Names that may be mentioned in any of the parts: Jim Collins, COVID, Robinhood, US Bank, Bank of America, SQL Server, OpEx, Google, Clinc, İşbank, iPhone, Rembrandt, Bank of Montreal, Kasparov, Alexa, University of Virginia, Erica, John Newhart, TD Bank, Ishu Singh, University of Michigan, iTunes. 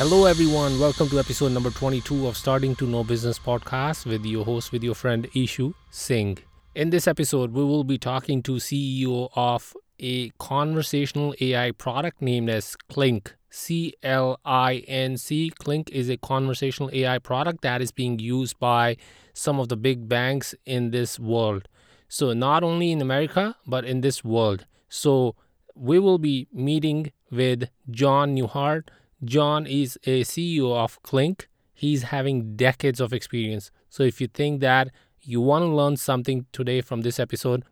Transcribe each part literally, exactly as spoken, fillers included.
Hello everyone, welcome to episode number twenty-two of Starting to Know Business podcast with your host, with your friend Ishu Singh. In this episode, we will be talking to C E O of a conversational A I product named as Clinc. C L I N C. Clinc is a conversational A I product that is being used by some of the big banks in this world. So not only in America, but in this world. So we will be meeting with John Newhart. John is a C E O of Clinc. He's having decades of experience. So if you think that you want to learn something today from this episode,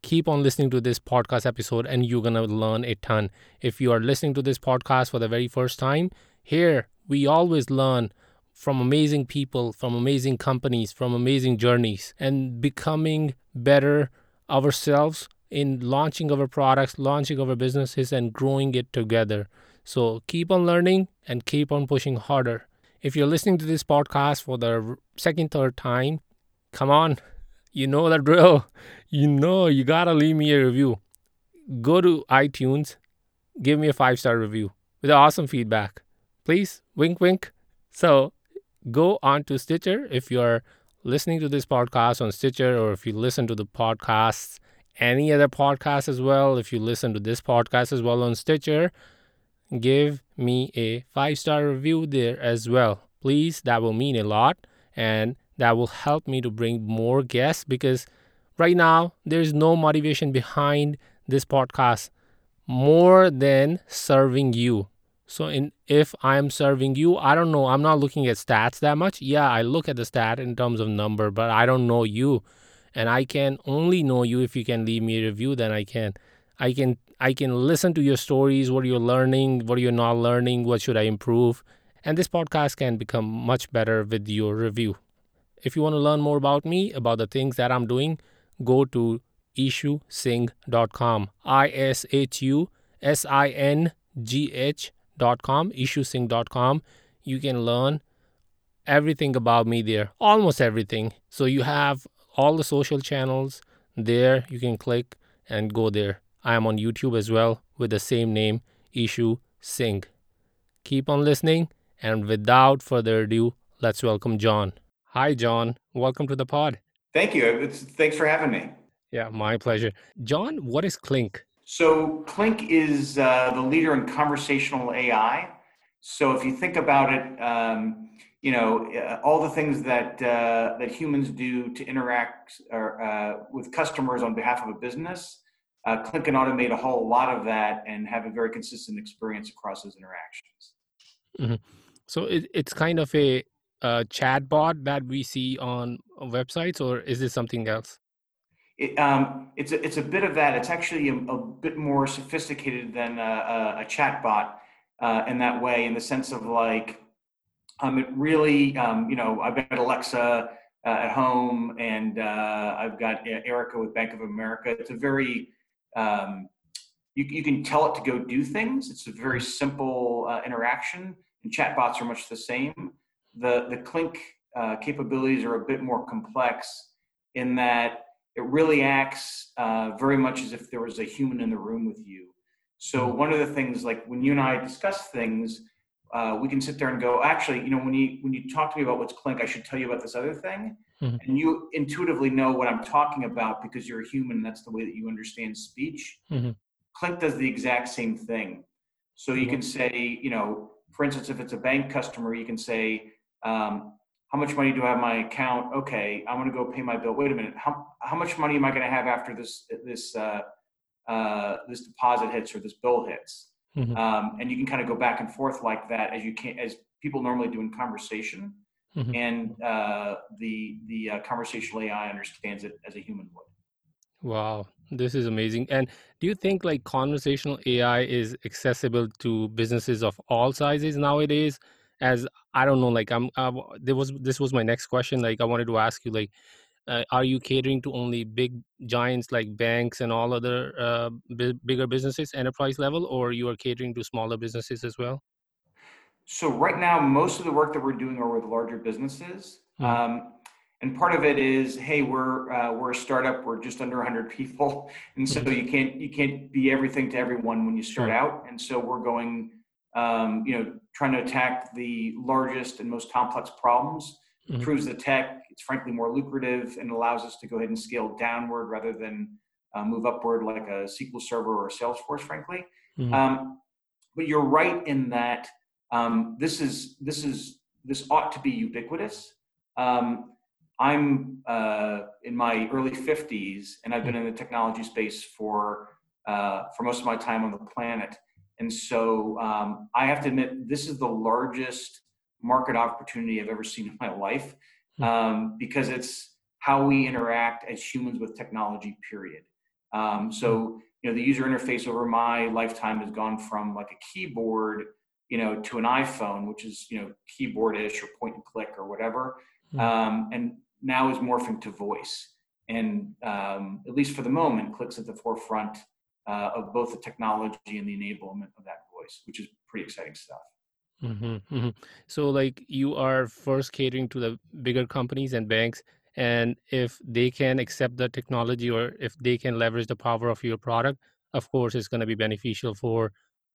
keep on listening to this podcast episode and you're going to learn a ton. If you are listening to this podcast for the very first time, here we always learn from amazing people, from amazing companies, from amazing journeys, and becoming better ourselves in launching our products, launching our businesses, and growing it together. So keep on learning and keep on pushing harder. If you're listening to this podcast for the second, third time, come on. You know the drill. You know, you got to leave me a review. Go to iTunes. Give me a five-star review with awesome feedback. Please, wink, wink. So go on to Stitcher. If you're listening to this podcast on Stitcher, or if you listen to the podcasts, any other podcast as well, if you listen to this podcast as well on Stitcher, give me a five-star review there as well. Please, that will mean a lot. And that will help me to bring more guests, because right now there's no motivation behind this podcast more than serving you. So in, if I'm serving you, I don't know. I'm not looking at stats that much. Yeah, I look at the stat in terms of number, but I don't know you. And I can only know you if you can leave me a review. Then I can. I can I can listen to your stories, what you're learning, what you're not learning, what should I improve. And this podcast can become much better with your review. If you want to learn more about me, about the things that I'm doing, go to ishu singh dot com. I S H U S I N G H dot com, ishu singh dot com. You can learn everything about me there, almost everything. So you have all the social channels there. You can click and go there. I am on YouTube as well with the same name, Ishu Singh. Keep on listening, and without further ado, let's welcome John. Hi, John. Welcome to the pod. Thank you. It's, thanks for having me. Yeah, my pleasure. John, what is Clinc? So Clinc is uh, the leader in conversational A I. So if you think about it, um, you know, uh, all the things that uh, that humans do to interact or, uh, with customers on behalf of a business, uh, Clinc can automate a whole lot of that and have a very consistent experience across those interactions. Mm-hmm. So it, it's kind of a Uh, chatbot that we see on websites, or is this something else? It, um, it's a, it's a bit of that. It's actually a, a bit more sophisticated than a, a chatbot uh, in that way, in the sense of like, um, it really, um, you know, I've got Alexa uh, at home, and uh, I've got Erica with Bank of America. It's a very, um, you you can tell it to go do things. It's a very simple uh, interaction, and chatbots are much the same. The the Clinc uh, capabilities are a bit more complex in that it really acts uh, very much as if there was a human in the room with you. So one of the things, like when you and I discuss things, uh, we can sit there and go, actually, you know, when you when you talk to me about what's Clinc, I should tell you about this other thing, mm-hmm. and you intuitively know what I'm talking about because you're a human. That's the way that you understand speech. Mm-hmm. Clinc does the exact same thing. So you mm-hmm. can say, you know, for instance, if it's a bank customer, you can say, Um, how much money do I have in my account? Okay, I'm going to go pay my bill. Wait a minute, how how much money am I going to have after this this uh, uh, this deposit hits or this bill hits? Mm-hmm. Um, and you can kind of go back and forth like that, as you can, as people normally do in conversation. Mm-hmm. And uh, the the uh, conversational A I understands it as a human would. Wow, this is amazing. And do you think like conversational A I is accessible to businesses of all sizes nowadays? As I don't know, like I'm, uh, there was this was my next question. Like I wanted to ask you, like, uh, are you catering to only big giants like banks and all other uh, b- bigger businesses, enterprise level, or you are catering to smaller businesses as well? So right now, most of the work that we're doing are with larger businesses, mm-hmm. um, and part of it is, hey, we're uh, we're a startup. We're just under one hundred people, and so mm-hmm. you can't you can't be everything to everyone when you start mm-hmm. out, and so we're going. um, you know, trying to attack the largest and most complex problems, mm-hmm. improves the tech. It's frankly more lucrative and allows us to go ahead and scale downward rather than uh, move upward like a S Q L Server or a Salesforce, frankly. Mm-hmm. Um, but you're right in that um, this is this is this ought to be ubiquitous. Um, I'm uh, in my early fifties, and I've been in the technology space for uh, for most of my time on the planet. And so um, I have to admit, this is the largest market opportunity I've ever seen in my life, um, because it's how we interact as humans with technology, period. Um, so, you know, the user interface over my lifetime has gone from like a keyboard, you know, to an iPhone, which is, you know, keyboard-ish or point and click or whatever. Um, and now is morphing to voice. And um, at least for the moment, Clinc's at the forefront uh, of both the technology and the enablement of that voice, which is pretty exciting stuff. Mm-hmm, mm-hmm. So like you are first catering to the bigger companies and banks, and if they can accept the technology or if they can leverage the power of your product, of course, it's going to be beneficial for,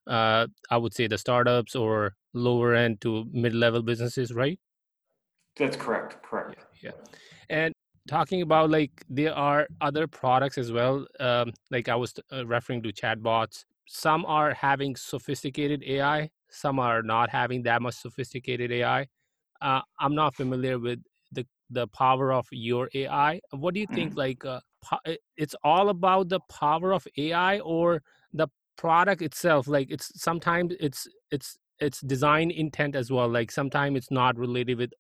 uh, I would say, the startups or lower end to mid-level businesses, right? That's correct. Correct. Yeah, yeah. And talking about like there are other products as well. Um, like I was uh, referring to chatbots. Some are having sophisticated A I. Some are not having that much sophisticated A I. Uh, I'm not familiar with the the power of your A I. What do you think? Like uh, po- it's all about the power of A I or the product itself. Like it's sometimes it's it's it's design intent as well. Like sometimes it's not related with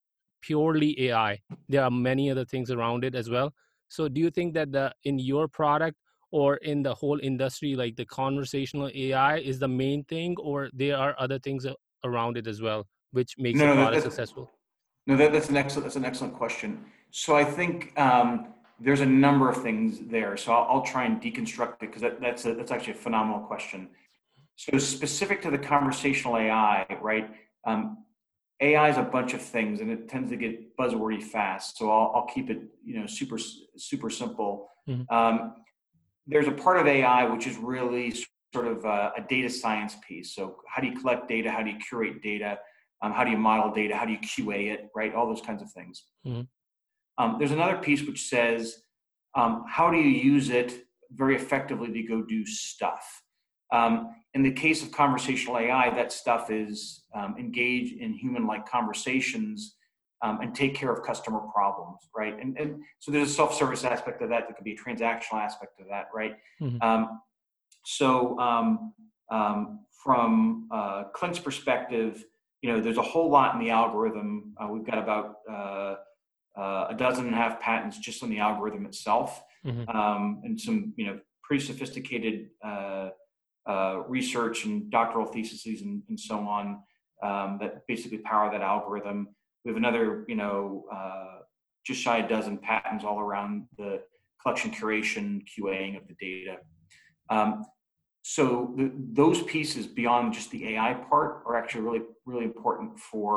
purely A I. There are many other things around it as well. So do you think that the in your product or in the whole industry, like the conversational A I is the main thing, or there are other things around it as well, which makes no, the product successful? No, that, that's an excellent, that's an excellent question. So I think um, there's a number of things there. So I'll, I'll try and deconstruct it because that, that's a, that's actually a phenomenal question. So specific to the conversational A I, right? Um, A I is a bunch of things, and it tends to get buzzwordy fast. So I'll, I'll keep it, you know, super, super simple. Mm-hmm. Um, there's a part of A I which is really sort of a, a data science piece. So how do you collect data? How do you curate data? Um, how do you model data? How do you Q A it? Right, all those kinds of things. Mm-hmm. Um, there's another piece which says, um, how do you use it very effectively to go do stuff? Um, in the case of conversational A I, that stuff is um, engage in human-like conversations um, and take care of customer problems, right? And, and so there's a self-service aspect of that. There could be a transactional aspect of that, right? Mm-hmm. Um, so um, um, from uh, Clinc's perspective, you know, there's a whole lot in the algorithm. Uh, we've got about uh, uh, a dozen and a half patents just on the algorithm itself, mm-hmm. um, and some, you know, pretty sophisticated Uh, Uh, research and doctoral theses and, and so on um, that basically power that algorithm. We have another, you know, uh, just shy a dozen patents all around the collection, curation, QAing of the data. Um, so the, those pieces beyond just the A I part are actually really, really important for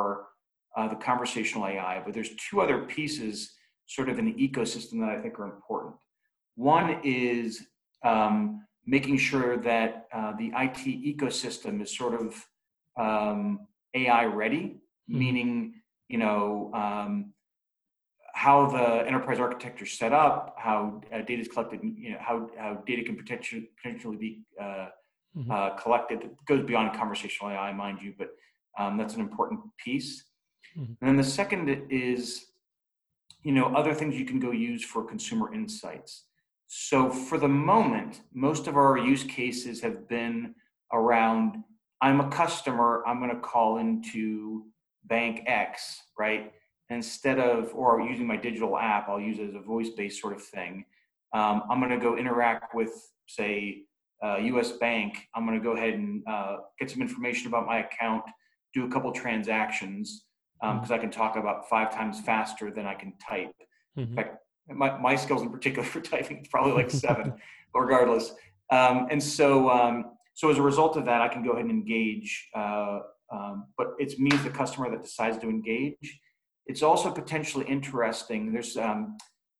uh, the conversational A I. But there's two other pieces sort of in the ecosystem that I think are important. One is um, making sure that uh, the I T ecosystem is sort of um, A I ready, mm-hmm. meaning, you know, um, how the enterprise architecture is set up, how uh, data is collected, you know, how, how data can potentially, potentially be uh, mm-hmm. uh, collected. That goes beyond conversational A I, mind you, but um, that's an important piece. Mm-hmm. And then the second is, you know, other things you can go use for consumer insights. So for the moment, most of our use cases have been around, I'm a customer, I'm going to call into bank X, right? Instead of, or using my digital app, I'll use it as a voice-based sort of thing. Um, I'm going to go interact with, say, uh, U S Bank. I'm going to go ahead and uh, get some information about my account, do a couple transactions, because um, mm-hmm. I can talk about five times faster than I can type. Mm-hmm. In fact, My, my skills in particular for typing, it's probably like seven, but regardless. Um, and so, um, so as a result of that, I can go ahead and engage, uh, um, but it means the customer that decides to engage. It's also potentially interesting. There's, um,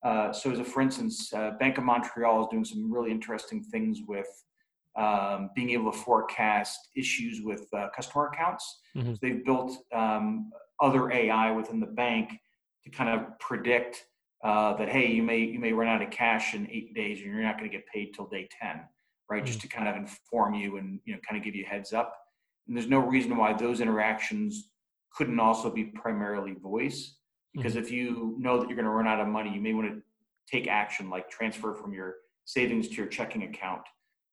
uh, so as a, for instance, uh, Bank of Montreal is doing some really interesting things with um, being able to forecast issues with uh, customer accounts. Mm-hmm. So they've built um, other A I within the bank to kind of predict uh, that, hey, you may you may run out of cash in eight days and you're not going to get paid till day ten, right? Mm-hmm. Just to kind of inform you and, you know, kind of give you a heads up. And there's no reason why those interactions couldn't also be primarily voice, because mm-hmm. if you know that you're going to run out of money, you may want to take action, like transfer from your savings to your checking account.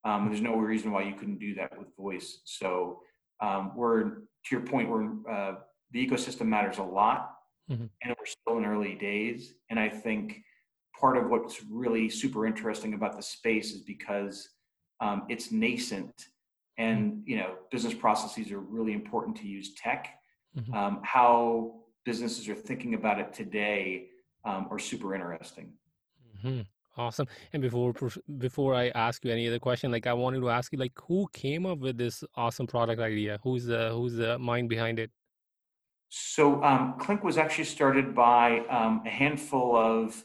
Um, there's no reason why you couldn't do that with voice. So um, we're, to your point, we're, uh, the ecosystem matters a lot, mm-hmm. and we're still in early days. And I think part of what's really super interesting about the space is because um, it's nascent, and, you know, business processes are really important to use tech. Mm-hmm. Um, how businesses are thinking about it today um, are super interesting. Mm-hmm. Awesome. And before before I ask you any other question, like I wanted to ask you, like, who came up with this awesome product idea? Who's the who's the mind behind it? So um, Clinc was actually started by um, a handful of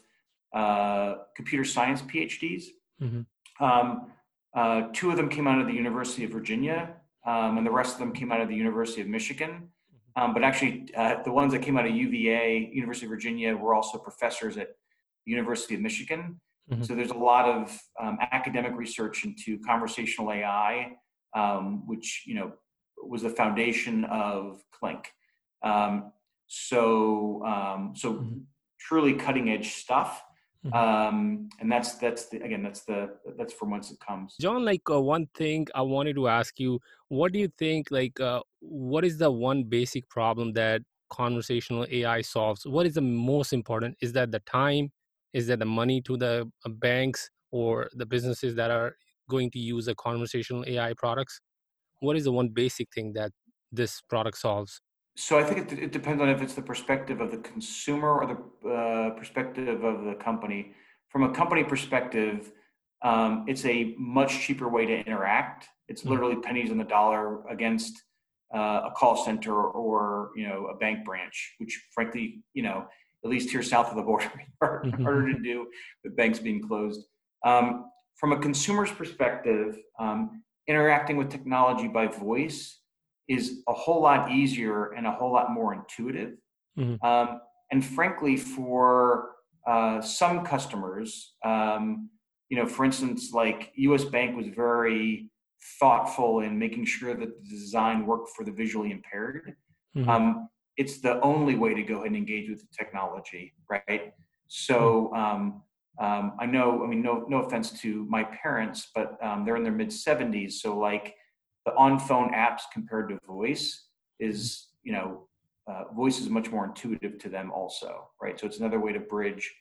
uh, computer science PhDs. Mm-hmm. Um, uh, two of them came out of the University of Virginia, um, and the rest of them came out of the University of Michigan. Um, but actually, uh, the ones that came out of U V A, University of Virginia, were also professors at the University of Michigan. Mm-hmm. So there's a lot of um, academic research into conversational A I, um, which, you know, was the foundation of Clinc. Um, so, um, so mm-hmm. truly cutting edge stuff. Um, and that's, that's the, again, that's the, that's from whence it comes. John, like uh, one thing I wanted to ask you, what do you think, like, uh, what is the one basic problem that conversational A I solves? What is the most important? Is that the time? Is that the money to the banks or the businesses that are going to use the conversational A I products? What is the one basic thing that this product solves? So I think it, it depends on if it's the perspective of the consumer or the uh, perspective of the company. From a company perspective, um, it's a much cheaper way to interact. It's mm-hmm. literally pennies on the dollar against uh, a call center or, you know, a bank branch, which frankly, you know, at least here south of the border, mm-hmm. harder to do with banks being closed. Um, from a consumer's perspective, um, interacting with technology by voice is a whole lot easier and a whole lot more intuitive. Mm-hmm. Um, and frankly, for uh, some customers, um, you know, for instance, like U S Bank was very thoughtful in making sure that the design worked for the visually impaired. Mm-hmm. Um, it's the only way to go ahead and engage with the technology, right? So um, um, I know, I mean, no, no offense to my parents, but um, they're in their mid seventies. So like, the on-phone apps compared to voice is, you know, uh, voice is much more intuitive to them also, right? So it's another way to bridge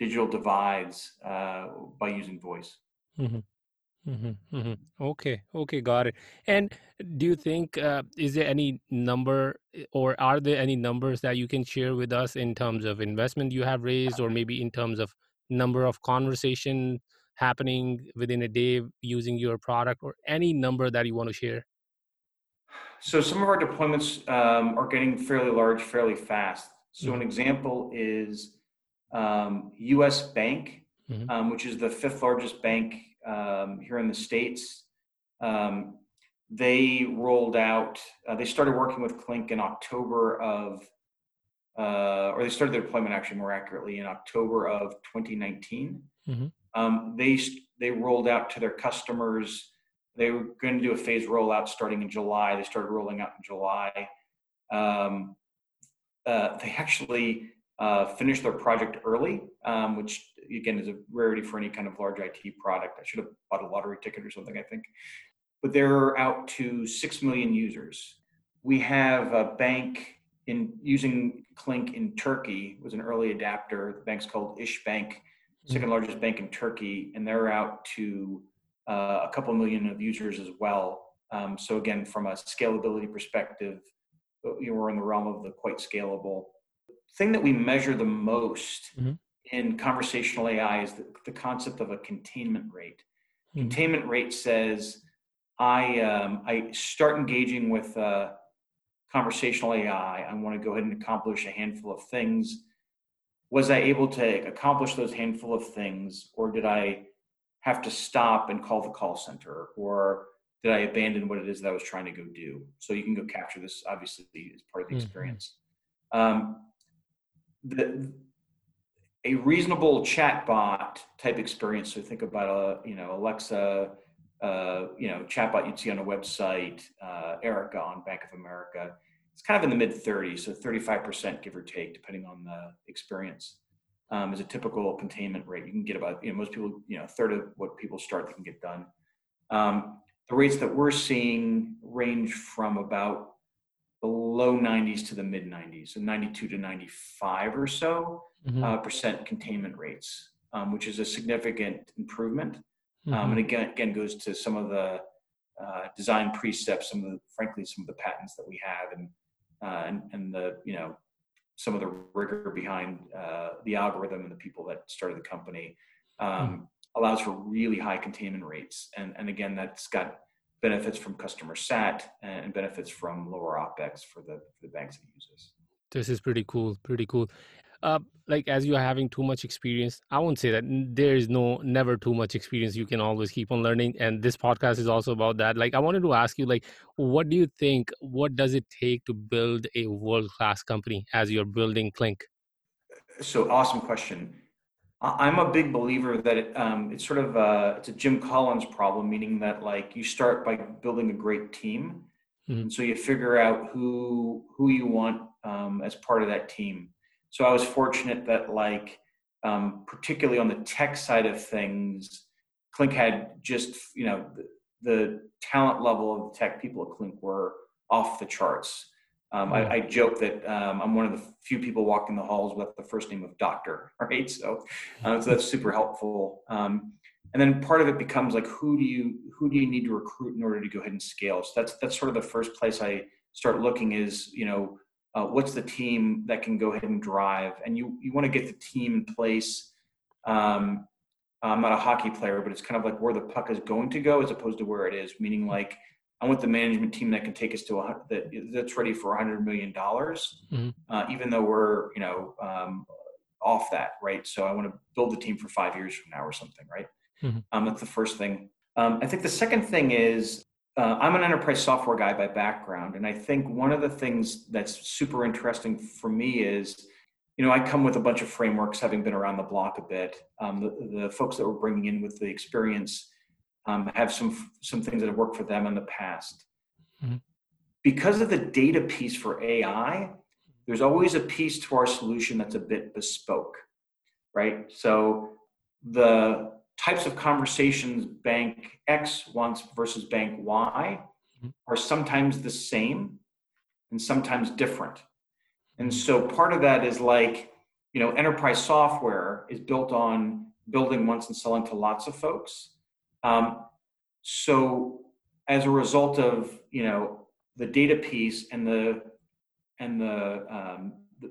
digital divides uh, by using voice. Mm-hmm. Mm-hmm. Mm-hmm. Okay. Okay. Got it. And do you think, uh, is there any number or are there any numbers that you can share with us in terms of investment you have raised, or maybe in terms of number of conversation happening within a day using your product, or any number that you want to share? So some of our deployments um, are getting fairly large, fairly fast. So mm-hmm. an example is um, U S Bank, mm-hmm. um, which is the fifth largest bank um, here in the States. Um, they rolled out, uh, they started working with Clinc in October of, uh, or they started their deployment actually more accurately in October of twenty nineteen. Mm-hmm. Um, they they rolled out to their customers. They were going to do a phased rollout starting in July. They started rolling out in July. Um, uh, they actually uh, finished their project early, um, which again is a rarity for any kind of large I T product. I should have bought a lottery ticket or something, I think. But they're out to six million users. We have a bank in using Clinc in Turkey. It was an early adapter. The bank's called İşbank. Second largest bank in Turkey, and they're out to uh, a couple million of users as well. Um, so again, from a scalability perspective, you know, we're in the realm of the quite scalable. The thing that we measure the most mm-hmm. in conversational A I is the, the concept of a containment rate. Mm-hmm. Containment rate says, I um, I start engaging with uh, conversational A I. I want to go ahead and accomplish a handful of things. Was I able to accomplish those handful of things, or did I have to stop and call the call center, or did I abandon what it is that I was trying to go do? So you can go capture this, obviously, as part of the mm-hmm. experience. Um, the, a reasonable chatbot type experience. So think about a, you know, Alexa, uh, you know, chatbot you'd see on a website, uh, Erica on Bank of America. It's kind of in the mid thirties, so thirty-five percent give or take, depending on the experience. Um, is a typical containment rate. You can get about, you know, most people, you know, a third of what people start, they can get done. Um, the rates that we're seeing range from about the low nineties to the mid nineties, so ninety-two to ninety-five or so mm-hmm. uh, percent containment rates, um, which is a significant improvement. Mm-hmm. Um, and again, again, goes to some of the uh, design precepts, some of the, frankly, some of the patents that we have, and uh, and, and the, you know, some of the rigor behind uh, the algorithm and the people that started the company um, mm. allows for really high containment rates. And, and again, that's got benefits from customer sat and benefits from lower OpEx for the, the banks that use this. This is pretty cool, pretty cool. Uh, like as you are having too much experience, I won't say that there is no, never too much experience. You can always keep on learning. And this podcast is also about that. Like, I wanted to ask you, like, what do you think, what does it take to build a world-class company as you're building Clinc? So awesome question. I'm a big believer that it, um, it's sort of a, it's a Jim Collins problem, meaning that like you start by building a great team. Mm-hmm. And so you figure out who, who you want um, as part of that team. So I was fortunate that like, um, particularly on the tech side of things, Clinc had just, you know, the, the talent level of the tech people at Clinc were off the charts. Um, I, I joke that um, I'm one of the few people walking the halls with the first name of doctor, right? So, uh, so that's super helpful. Um, and then part of it becomes like, who do you who do you need to recruit in order to go ahead and scale? So that's that's sort of the first place I start looking is, you know, Uh, what's the team that can go ahead and drive? And you you want to get the team in place. Um, I'm not a hockey player, but it's kind of like where the puck is going to go as opposed to where it is. Meaning, like, I want the management team that can take us to a that that's ready for one hundred million dollars, mm-hmm. uh, even though we're you know um, off that, right? So I want to build the team for five years from now or something, right? Mm-hmm. Um, that's the first thing. Um, I think the second thing is. Uh, I'm an enterprise software guy by background. And I think one of the things that's super interesting for me is, you know, I come with a bunch of frameworks, having been around the block a bit. Um, the, the folks that we're bringing in with the experience um, have some, some things that have worked for them in the past. Mm-hmm. Because of the data piece for A I, there's always a piece to our solution that's a bit bespoke, right? So the types of conversations bank X wants versus bank Y are sometimes the same and sometimes different. And so part of that is like, you know, enterprise software is built on building once and selling to lots of folks. Um, so as a result of, you know, the data piece and the, and the, um, the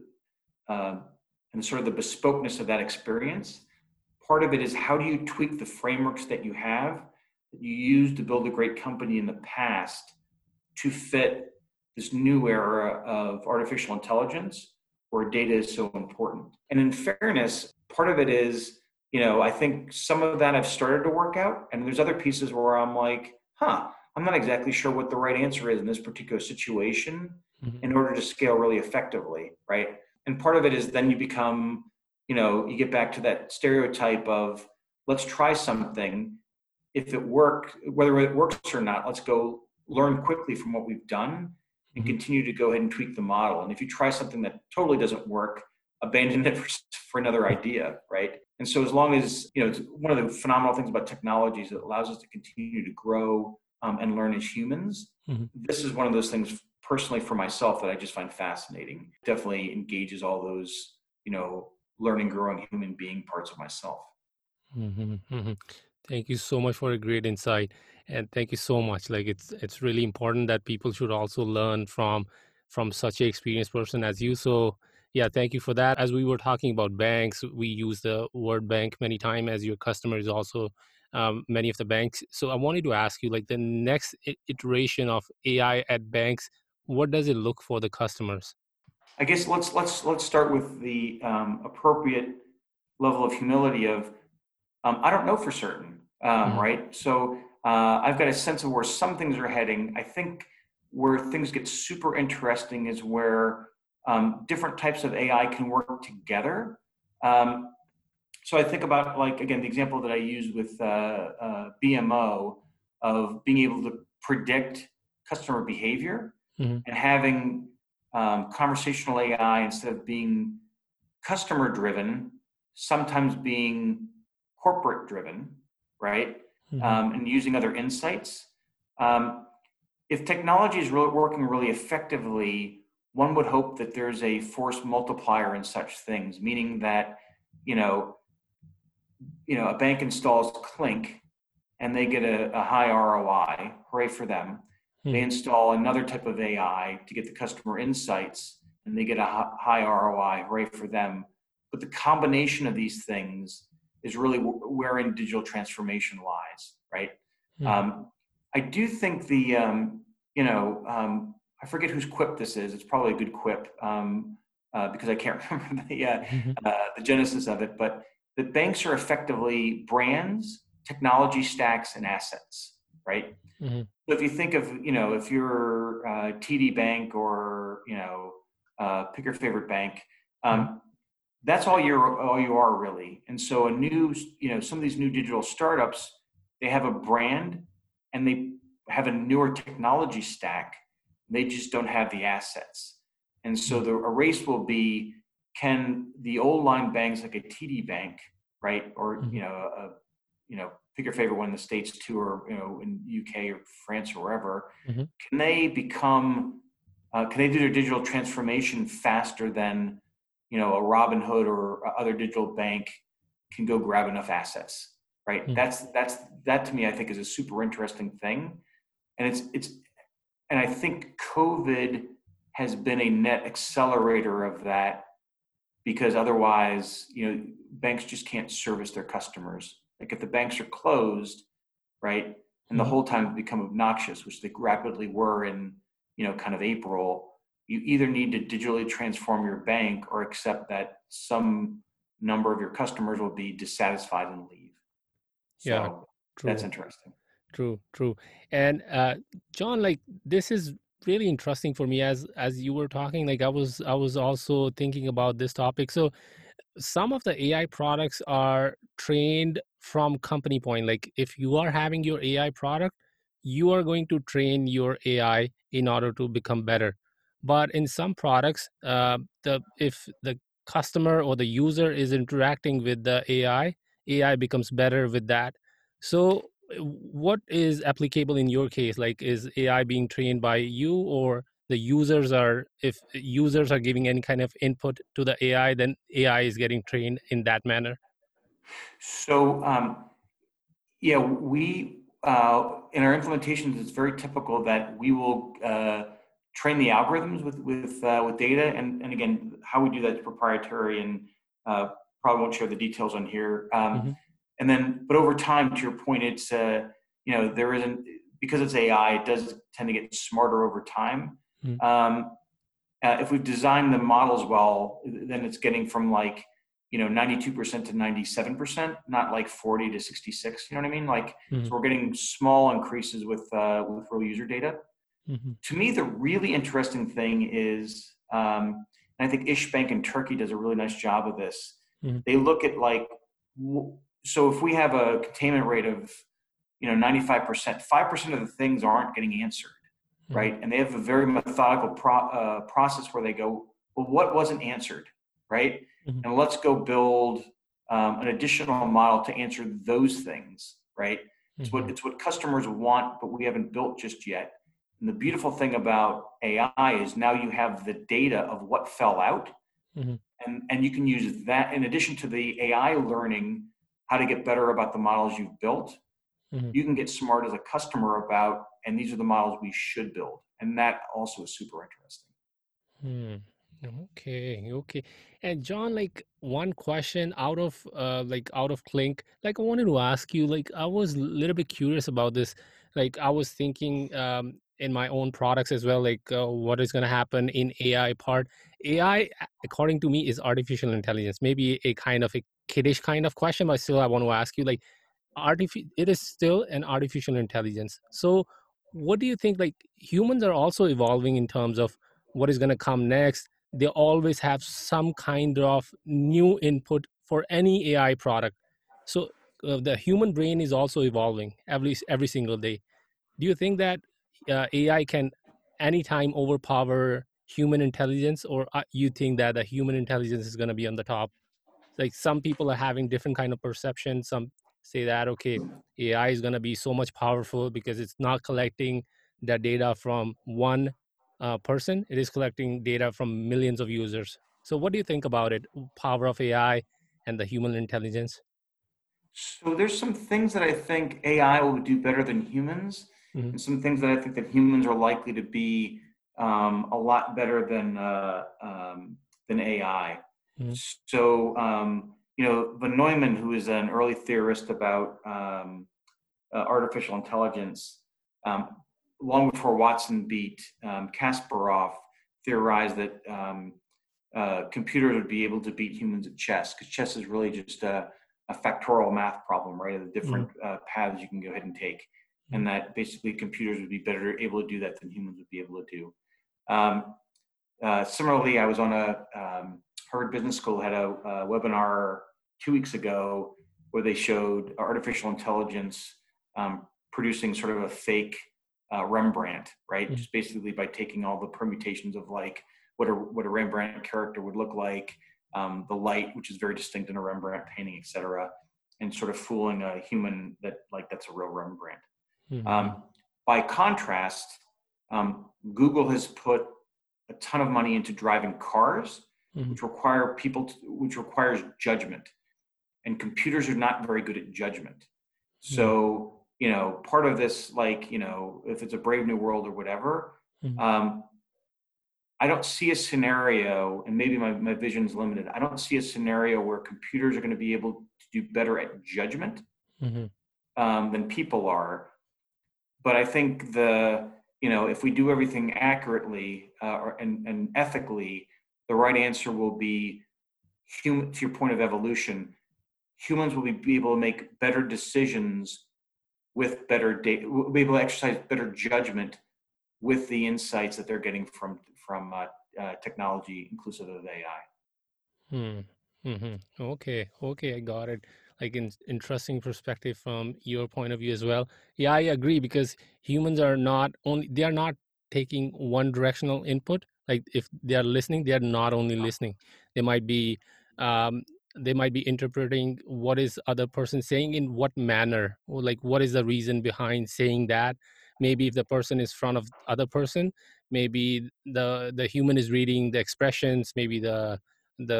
uh, and sort of the bespokeness of that experience, part of it is how do you tweak the frameworks that you have that you used to build a great company in the past to fit this new era of artificial intelligence where data is so important. And in fairness, part of it is, you know, I think some of that I've started to work out, and there's other pieces where I'm like, huh, I'm not exactly sure what the right answer is in this particular situation mm-hmm. in order to scale really effectively, right? And part of it is then you become, you know, you get back to that stereotype of let's try something. If it work, whether it works or not, let's go learn quickly from what we've done and continue to go ahead and tweak the model. And if you try something that totally doesn't work, abandon it for, for another idea, right? And so as long as, you know, it's one of the phenomenal things about technology is it allows us to continue to grow um, and learn as humans. Mm-hmm. This is one of those things personally for myself that I just find fascinating. It definitely engages all those, you know, learning, growing human being parts of myself. Mm-hmm, mm-hmm. Thank you so much for a great insight. And thank you so much. Like it's, it's really important that people should also learn from, from such an experienced person as you. So yeah, thank you for that. As we were talking about banks, we use the word bank many times as your customer is also um, many of the banks. So I wanted to ask you like the next iteration of A I at banks, what does it look for the customers? I guess let's let's let's start with the um, appropriate level of humility of um, I don't know for certain. um, mm-hmm. right? So uh, I've got a sense of where some things are heading. I think where things get super interesting is where um, different types of A I can work together. Um, so I think about, like, again, the example that I use with uh, uh, B M O of being able to predict customer behavior mm-hmm. and having um, conversational A I, instead of being customer driven, sometimes being corporate driven, right? Mm-hmm. Um, and using other insights. Um, if technology is really working really effectively, one would hope that there's a force multiplier in such things, meaning that, you know, you know, a bank installs Clinc and they get a, a high R O I, hooray for them. Mm-hmm. They install another type of A I to get the customer insights and they get a high R O I, hooray for them. But the combination of these things is really wherein digital transformation lies, right? Mm-hmm. Um, I do think the, um, you know, um, I forget whose quip this is. It's probably a good quip um, uh, because I can't remember the, uh, mm-hmm. uh, the genesis of it, but the banks are effectively brands, technology stacks, and assets, right? Mm-hmm. So if you think of, you know, if you're uh, T D Bank or, you know, uh, pick your favorite bank, um, mm-hmm. that's all you're, all you are really. And so a new, you know, some of these new digital startups, they have a brand and they have a newer technology stack. They just don't have the assets. And so the a race will be, can the old line banks like a T D Bank, right? Or, mm-hmm. you know, a, you know, pick your favorite one in the States too, or, you know, in U K or France or wherever, mm-hmm. can they become, uh, can they do their digital transformation faster than, you know, a Robinhood or other digital bank can go grab enough assets, right? Mm-hmm. That's, that's, that to me, I think is a super interesting thing. And it's, it's, and I think COVID has been a net accelerator of that, because otherwise, you know, banks just can't service their customers. Like if the banks are closed, right? And mm-hmm. the whole time become obnoxious, which they rapidly were in, you know, kind of April, you either need to digitally transform your bank or accept that some number of your customers will be dissatisfied and leave. So yeah, true. That's interesting. True, true. And uh, John, like this is really interesting for me as as you were talking. Like I was, I was also thinking about this topic. So some of the A I products are trained from company point. Like if you are having your A I product, you are going to train your A I in order to become better. But in some products, uh, the if the customer or the user is interacting with the A I, A I becomes better with that. So what is applicable in your case? Like, is A I being trained by you, or the users are, if users are giving any kind of input to the A I, then A I is getting trained in that manner? So, um, yeah, we, uh, in our implementations, it's very typical that we will... Uh, train the algorithms with with uh, with data, and, and again, how we do that is proprietary, and uh, probably won't share the details on here. Um, mm-hmm. And then, but over time, to your point, it's uh, you know there isn't because it's A I, it does tend to get smarter over time. Mm-hmm. Um, uh, if we've designed the models well, then it's getting from like you know ninety-two percent to ninety-seven percent, not like forty to sixty-six. You know what I mean? Like mm-hmm. so, we're getting small increases with uh, with real user data. Mm-hmm. To me, the really interesting thing is, um, and I think İşbank in Turkey does a really nice job of this. Mm-hmm. They look at like, so if we have a containment rate of, you know, ninety-five percent, five percent of the things aren't getting answered, mm-hmm. right? And they have a very methodical pro- uh, process where they go, well, what wasn't answered, right? Mm-hmm. And let's go build um, an additional model to answer those things, right? Mm-hmm. It's what it's what customers want, but we haven't built just yet. And the beautiful thing about A I is now you have the data of what fell out, mm-hmm. and, and you can use that in addition to the A I learning how to get better about the models you've built. Mm-hmm. You can get smart as a customer about, and these are the models we should build. And that also is super interesting. Hmm. Okay. Okay. And John, like one question out of uh, like out of Clinc, like I wanted to ask you, like I was a little bit curious about this. Like I was thinking, um, in my own products as well, like uh, what is going to happen in A I part. A I, according to me, is artificial intelligence. Maybe a kind of a kiddish kind of question, but still I want to ask you, like, artifi- it is still an artificial intelligence. So what do you think, like humans are also evolving in terms of what is going to come next? They always have some kind of new input for any A I product. So uh, the human brain is also evolving every every single day. Do you think that uh, A I can anytime overpower human intelligence, or uh, you think that the human intelligence is going to be on the top? Like some people are having different kind of perception. Some say that, okay, A I is going to be so much powerful because it's not collecting the data from one Uh, person, it is collecting data from millions of users. So what do you think about it, power of A I and the human intelligence? So there's some things that I think A I will do better than humans, mm-hmm. and some things that I think that humans are likely to be um, a lot better than uh, um, than A I. Mm-hmm. So, um, you know, von Neumann, who is an early theorist about um, uh, artificial intelligence, um, long before Watson beat um, Kasparov, theorized that um, uh, computers would be able to beat humans at chess, because chess is really just a, a factorial math problem, right? The different mm-hmm. uh, paths you can go ahead and take, mm-hmm. and that basically computers would be better able to do that than humans would be able to do. Um, uh, similarly, I was on a um, Harvard Business School had a, a webinar two weeks ago where they showed artificial intelligence um, producing sort of a fake Uh, Rembrandt, right? Mm-hmm. Just basically by taking all the permutations of like what a what a Rembrandt character would look like, um, the light, which is very distinct in a Rembrandt painting, et cetera, and sort of fooling a human that like that's a real Rembrandt. Mm-hmm. Um, by contrast, um, Google has put a ton of money into driving cars, mm-hmm. which require people, to, which requires judgment, and computers are not very good at judgment. Mm-hmm. So, you know, part of this, like, you know, if it's a Brave New World or whatever, mm-hmm. um, I don't see a scenario, and maybe my, my vision is limited, I don't see a scenario where computers are going to be able to do better at judgment mm-hmm. um, than people are. But I think the, you know, if we do everything accurately uh, or, and, and ethically, the right answer will be, human, to your point of evolution, humans will be, be able to make better decisions with better data, we'll be able to exercise better judgment with the insights that they're getting from from uh, uh, technology, inclusive of A I. Hmm. Mm-hmm. Okay. Okay. I got it. Like an interesting perspective from your point of view as well. Yeah, I agree, because humans are not only, they are not taking one directional input. Like if they are listening, they are not only listening. They might be, um, they might be interpreting what is other person saying in what manner, or like what is the reason behind saying that. Maybe if the person is in front of other person, maybe the the human is reading the expressions, maybe the the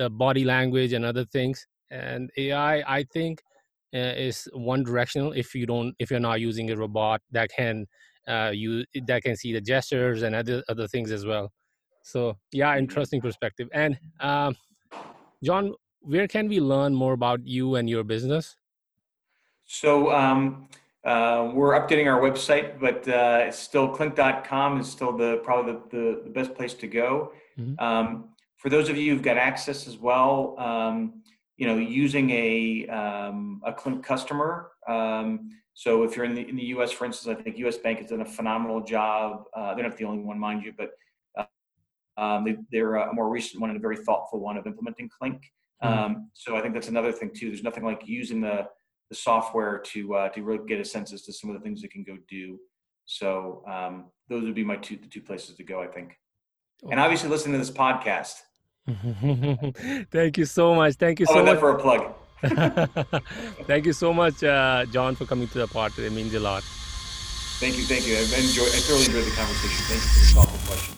the body language and other things. And A I, I think, uh, is one directional if you don't if you're not using a robot that can uh, use that can see the gestures and other other things as well. So yeah, interesting perspective. And um, John, where can we learn more about you and your business? So um, uh, we're updating our website, but uh, it's still clinc dot com is still the probably the, the best place to go. Mm-hmm. Um, for those of you who've got access as well, um, you know, using a um, a Clinc customer. Um, so if you're in the in the U S, for instance, I think U S Bank has done a phenomenal job. Uh, they're not the only one, mind you, but Um, they, they're a more recent one and a very thoughtful one of implementing Clinc. Um, mm-hmm. So I think that's another thing too. There's nothing like using the, the software to uh, to really get a sense as to some of the things it can go do. So um, those would be my two the two places to go, I think. Oh. And obviously listen to this podcast. Thank you so much. Thank you so oh, much. For a plug. Thank you so much, uh, John, for coming to the podcast. It means a lot. Thank you. Thank you. I've enjoyed, I thoroughly enjoyed the conversation. Thank you for the thoughtful questions.